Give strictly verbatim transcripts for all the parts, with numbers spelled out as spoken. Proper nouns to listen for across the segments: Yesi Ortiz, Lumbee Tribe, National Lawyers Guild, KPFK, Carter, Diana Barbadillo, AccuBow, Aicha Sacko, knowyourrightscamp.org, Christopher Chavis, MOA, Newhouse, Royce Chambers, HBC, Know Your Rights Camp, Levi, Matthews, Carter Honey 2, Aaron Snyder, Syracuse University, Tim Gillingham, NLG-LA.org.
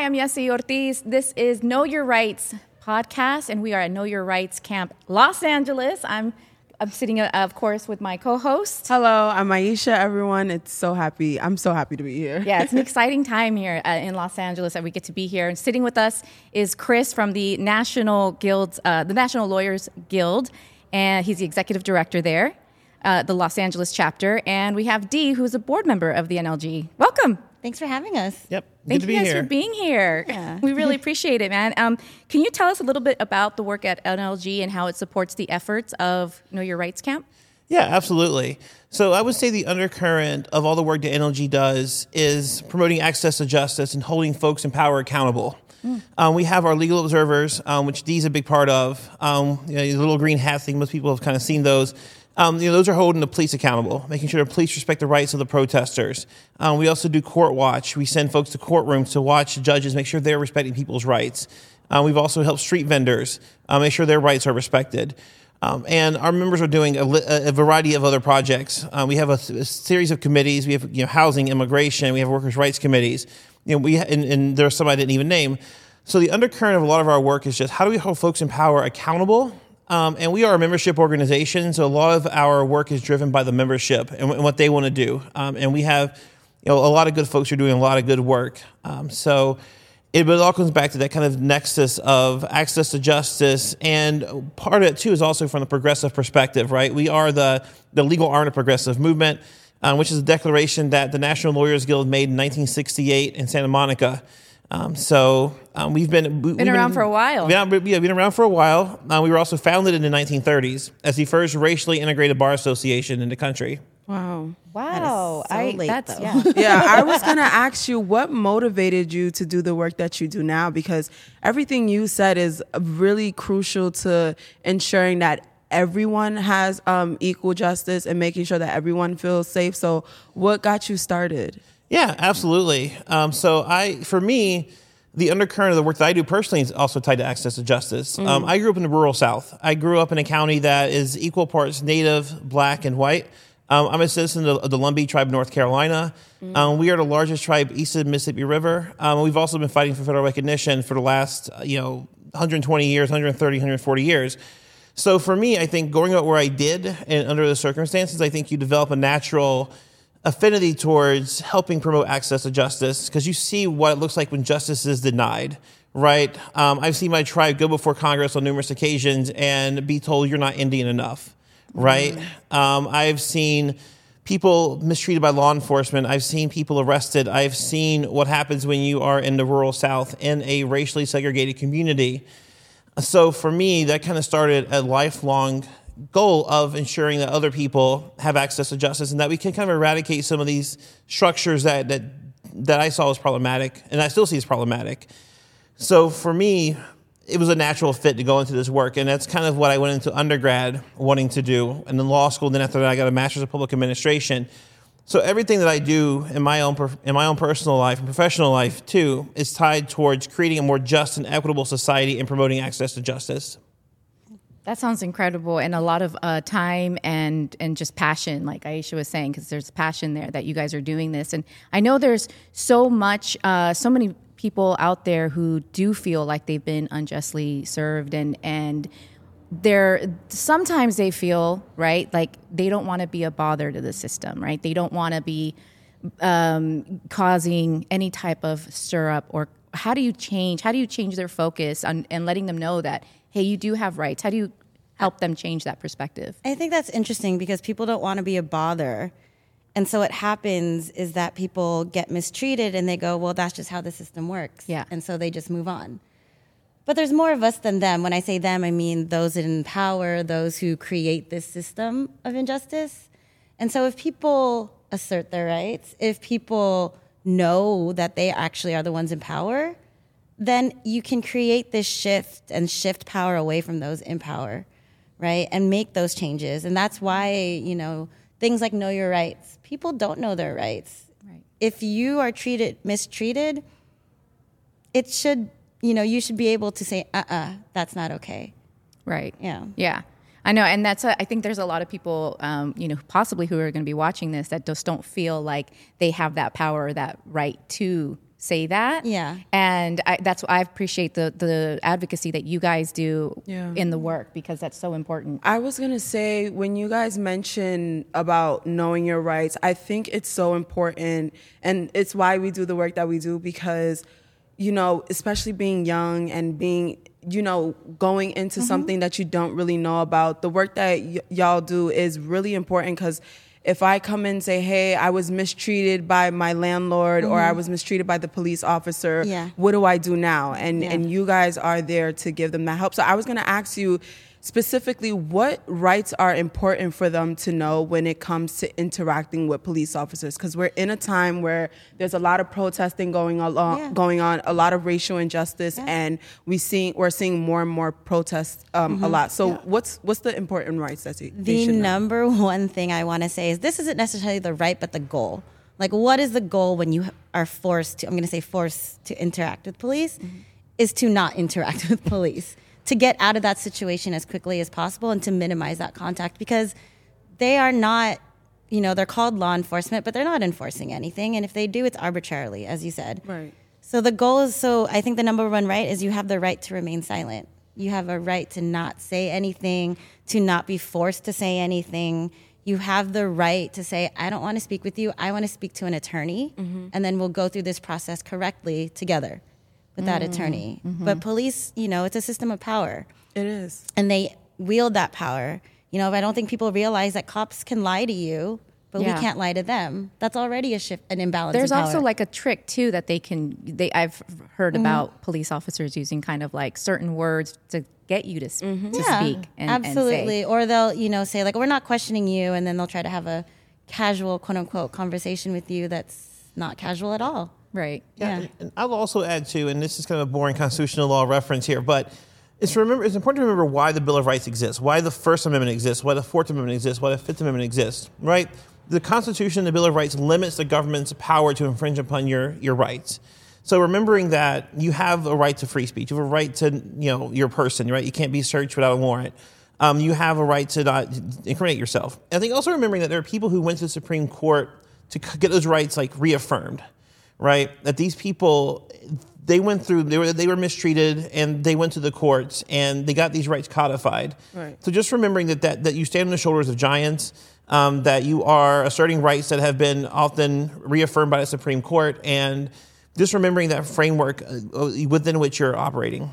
Hi, I'm Yesi Ortiz. This is Know Your Rights podcast, and we are at Know Your Rights Camp Los Angeles. I'm I'm sitting, of course, with my co-host. Hello, I'm Aicha, everyone. It's so happy. I'm so happy to be here. Yeah, it's an exciting time here uh, in Los Angeles that we get to be here. And sitting with us is Chris from the National Guilds, uh, the National Lawyers Guild, and he's the executive director there, uh, the Los Angeles chapter. And we have Dee, who's a board member of the N L G. Welcome. Thanks for having us. Yep. Thank Good you to be guys here. for being here. Yeah. We really appreciate it, man. Um, can you tell us a little bit about the work at N L G and how it supports the efforts of Know Your Rights Camp? Yeah, absolutely. So I would say the undercurrent of all the work that N L G does is promoting access to justice and holding folks in power accountable. Mm. Um, we have our legal observers, um, which Dee's a big part of. Um, you know, the little green hat thing, most people have kind of seen those. Um, you know, those are holding the police accountable, making sure the police respect the rights of the protesters. Um, we also do court watch. We send folks to courtrooms to watch judges, make sure they're respecting people's rights. Um, we've also helped street vendors uh, make sure their rights are respected. Um, and our members are doing a, li- a variety of other projects. Uh, we have a, a series of committees. We have you know, housing, immigration. We have workers' rights committees. You know, we and, and there are some I didn't even name. So the undercurrent of a lot of our work is just how do we hold folks in power accountable? Um, and we are a membership organization, so a lot of our work is driven by the membership and, w- and what they want to do. Um, and we have you know, a lot of good folks who are doing a lot of good work. Um, so it, but it all comes back to that kind of nexus of access to justice. And part of it, too, is also from the progressive perspective, right? We are the, the legal arm of the progressive movement, um, which is a declaration that the National Lawyers Guild made in nineteen sixty-eight in Santa Monica. Um, so um, we've been we, been we've around been, for a while. Yeah, we've been around for a while. Uh, we were also founded in the nineteen thirties as the first racially integrated bar association in the country. Wow! Wow! That is so I, late, that's though. yeah. yeah. I was gonna ask you what motivated you to do the work that you do now, because everything you said is really crucial to ensuring that everyone has um, equal justice and making sure that everyone feels safe. So, what got you started? Yeah, absolutely. Um, so I, for me, the undercurrent of the work that I do personally is also tied to access to justice. Mm. Um, I grew up in the rural South. I grew up in a county that is equal parts Native, Black, and white. Um, I'm a citizen of the Lumbee Tribe of North Carolina. Mm. Um, we are the largest tribe east of the Mississippi River. Um, we've also been fighting for federal recognition for the last, you know, one hundred twenty years, one hundred thirty, one hundred forty years. So for me, I think going out where I did and under the circumstances, I think you develop a natural affinity towards helping promote access to justice, because you see what it looks like when justice is denied, right? Um, I've seen my tribe go before Congress on numerous occasions and be told you're not Indian enough, right? Mm-hmm. Um, I've seen people mistreated by law enforcement. I've seen people arrested. I've seen what happens when you are in the rural South in a racially segregated community. So for me, that kind of started a lifelong goal of ensuring that other people have access to justice and that we can kind of eradicate some of these structures that that that I saw as problematic and I still see as problematic. So for me, it was a natural fit to go into this work, and that's kind of what I went into undergrad wanting to do, and then law school. Then after that, I got a master's of public administration. So everything that I do in my own in my own personal life and professional life too is tied towards creating a more just and equitable society and promoting access to justice. That sounds incredible, and a lot of uh, time and, and just passion, like Aicha was saying, because there's passion there that you guys are doing this. And I know there's so much, uh, so many people out there who do feel like they've been unjustly served, and and they're sometimes they feel, right, like they don't want to be a bother to the system, right? They don't want to be um, causing any type of stir up. Or how do you change? How do you change their focus on, and letting them know that, hey, you do have rights? How do you help them change that perspective? I think that's interesting, because people don't want to be a bother. And so what happens is that people get mistreated and they go, well, that's just how the system works. Yeah. And so they just move on. But there's more of us than them. When I say them, I mean those in power, those who create this system of injustice. And so if people assert their rights, if people know that they actually are the ones in power, then you can create this shift and shift power away from those in power, right? And make those changes. And that's why, you know, things like Know Your Rights. People don't know their rights. Right. If you are treated, mistreated, it should, you know, you should be able to say, uh-uh, that's not okay. Right. Yeah. Yeah. I know. And that's, a, I think there's a lot of people, um, you know, possibly who are going to be watching this that just don't feel like they have that power or that right to say that. Yeah. And I, that's why I appreciate the, the advocacy that you guys do yeah. in the work, because that's so important. I was going to say, when you guys mention about knowing your rights, I think it's so important, and it's why we do the work that we do, because, you know, especially being young and being, you know, going into mm-hmm. something that you don't really know about, the work that y- y'all do is really important, because if I come in and say, hey, I was mistreated by my landlord mm-hmm. or I was mistreated by the police officer, yeah. what do I do now? And yeah. and you guys are there to give them that help. So I was going to ask you specifically, what rights are important for them to know when it comes to interacting with police officers? Because we're in a time where there's a lot of protesting going along, yeah. going on, a lot of racial injustice, yeah. and we seeing we're seeing more and more protests um, mm-hmm. a lot. So yeah. what's what's the important rights that you, they should know? The number one thing I want to say is this isn't necessarily the right, but the goal. Like, what is the goal when you are forced to? I'm going to say forced to interact with police mm-hmm. is to not interact with police. To get out of that situation as quickly as possible and to minimize that contact, because they are not, you know, they're called law enforcement, but they're not enforcing anything. And if they do, it's arbitrarily, as you said. Right. So the goal is, so I think the number one right is you have the right to remain silent. You have a right to not say anything, to not be forced to say anything. You have the right to say, I don't want to speak with you. I want to speak to an attorney. Mm-hmm. And then we'll go through this process correctly together. With that mm-hmm. attorney. Mm-hmm. But police, you know, it's a system of power. It is. And they wield that power. You know, I don't think people realize that cops can lie to you, but yeah. we can't lie to them. That's already a shift, an imbalance. There's also like a trick too that they can, they I've heard mm-hmm. about police officers using kind of like certain words to get you to, mm-hmm. to yeah, speak. And, absolutely. And say. Or they'll, you know, say like, we're not questioning you. And then they'll try to have a casual, quote unquote, conversation with you that's not casual at all. Right. Yeah. yeah. And I'll also add too, and this is kind of a boring constitutional law reference here, but it's remember it's important to remember why the Bill of Rights exists, why the First Amendment exists, why the Fourth Amendment exists, why the Fifth Amendment exists, right? The Constitution and the Bill of Rights limits the government's power to infringe upon your, your rights. So remembering that you have a right to free speech, you have a right to, you know, your person, right? You can't be searched without a warrant. Um, you have a right to not incriminate yourself. And I think also remembering that there are people who went to the Supreme Court to get those rights like reaffirmed. Right, that these people, they went through, they were they were mistreated, and they went to the courts, and they got these rights codified. Right. So just remembering that that, that you stand on the shoulders of giants, um, that you are asserting rights that have been often reaffirmed by the Supreme Court, and just remembering that framework within which you're operating.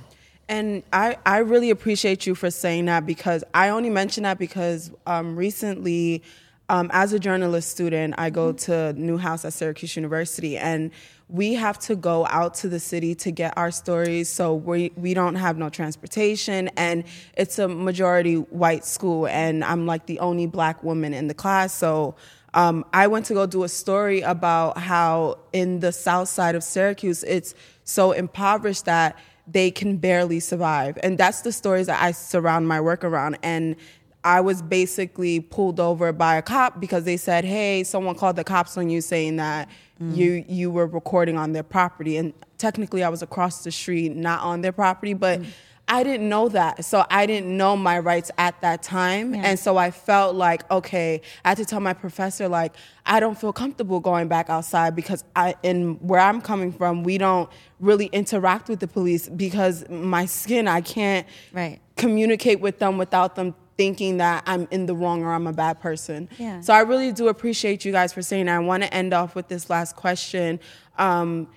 And I, I really appreciate you for saying that, because I only mention that because um, recently... Um, as a journalist student, I go to Newhouse at Syracuse University, and we have to go out to the city to get our stories. So we we don't have no transportation, and it's a majority white school, and I'm like the only black woman in the class. So um, I went to go do a story about how in the south side of Syracuse, it's so impoverished that they can barely survive. And that's the stories that I surround my work around. And I was basically pulled over by a cop because they said, hey, someone called the cops on you saying that mm-hmm. you you were recording on their property. And technically I was across the street, not on their property, but mm-hmm. I didn't know that. So I didn't know my rights at that time. Yeah. And so I felt like, okay, I had to tell my professor, like, I don't feel comfortable going back outside because I, in where I'm coming from, we don't really interact with the police because my skin, I can't right. communicate with them without them thinking that I'm in the wrong or I'm a bad person. Yeah. So I really do appreciate you guys for saying that. I want to end off with this last question. Um,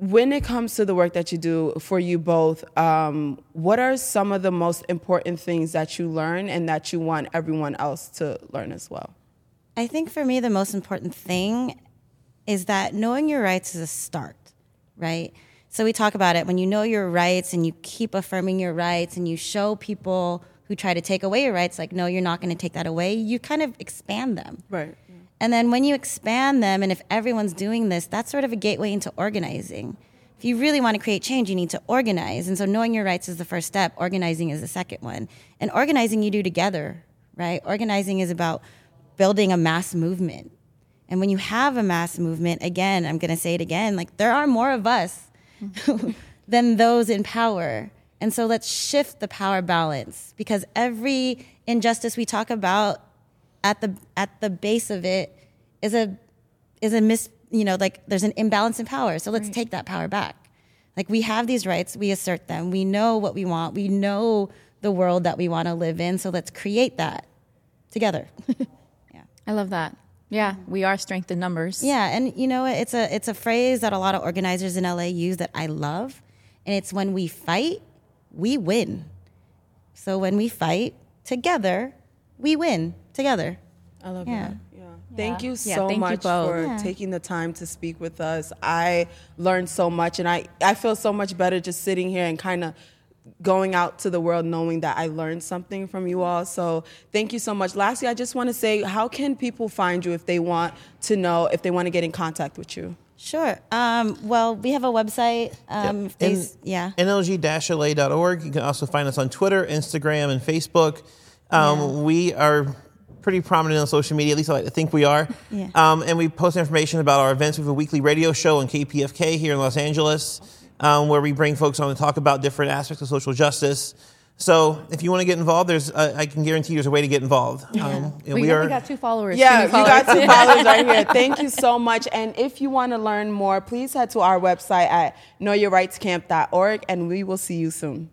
when it comes to the work that you do for you both, um, what are some of the most important things that you learn and that you want everyone else to learn as well? I think for me, the most important thing is that knowing your rights is a start, right? So we talk about it. When you know your rights and you keep affirming your rights and you show people who try to take away your rights, like, no, you're not going to take that away, you kind of expand them. Right. Yeah. And then when you expand them, and if everyone's doing this, that's sort of a gateway into organizing. If you really want to create change, you need to organize. And so knowing your rights is the first step. Organizing is the second one. And organizing you do together, right? Organizing is about building a mass movement. And when you have a mass movement, again, I'm going to say it again, like, there are more of us than those in power. And so let's shift the power balance, because every injustice we talk about, at the at the base of it is a is a mis, you know, like there's an imbalance in power. So let's right. take that power back. Like we have these rights, we assert them. We know what we want. We know the world that we want to live in. So let's create that together. Yeah, I love that. Yeah, we are strength in numbers. Yeah, and you know, it's a it's a phrase that a lot of organizers in L A use that I love, and it's when we fight, we win. So when we fight together, we win together. I love yeah. that. Yeah. Thank you so yeah, thank much you for yeah. taking the time to speak with us. I learned so much, and I, I feel so much better just sitting here and kind of going out to the world knowing that I learned something from you all. So thank you so much. Lastly, I just want to say, how can people find you if they want to know, if they want to get in contact with you? Sure. Um, well, we have a website. Um, yep. N- yeah. N L G L A dot org. You can also find us on Twitter, Instagram, and Facebook. Um, yeah. We are pretty prominent on social media, at least I like to think we are. Yeah. Um, and we post information about our events. We have a weekly radio show on K P F K here in Los Angeles, um, where we bring folks on to talk about different aspects of social justice. So if you want to get involved, there's uh, I can guarantee there's a way to get involved. Um, yeah. and we, we are, got two followers. Yeah, followers. You got two followers right here. Thank you so much. And if you want to learn more, please head to our website at know your rights camp dot org, and we will see you soon.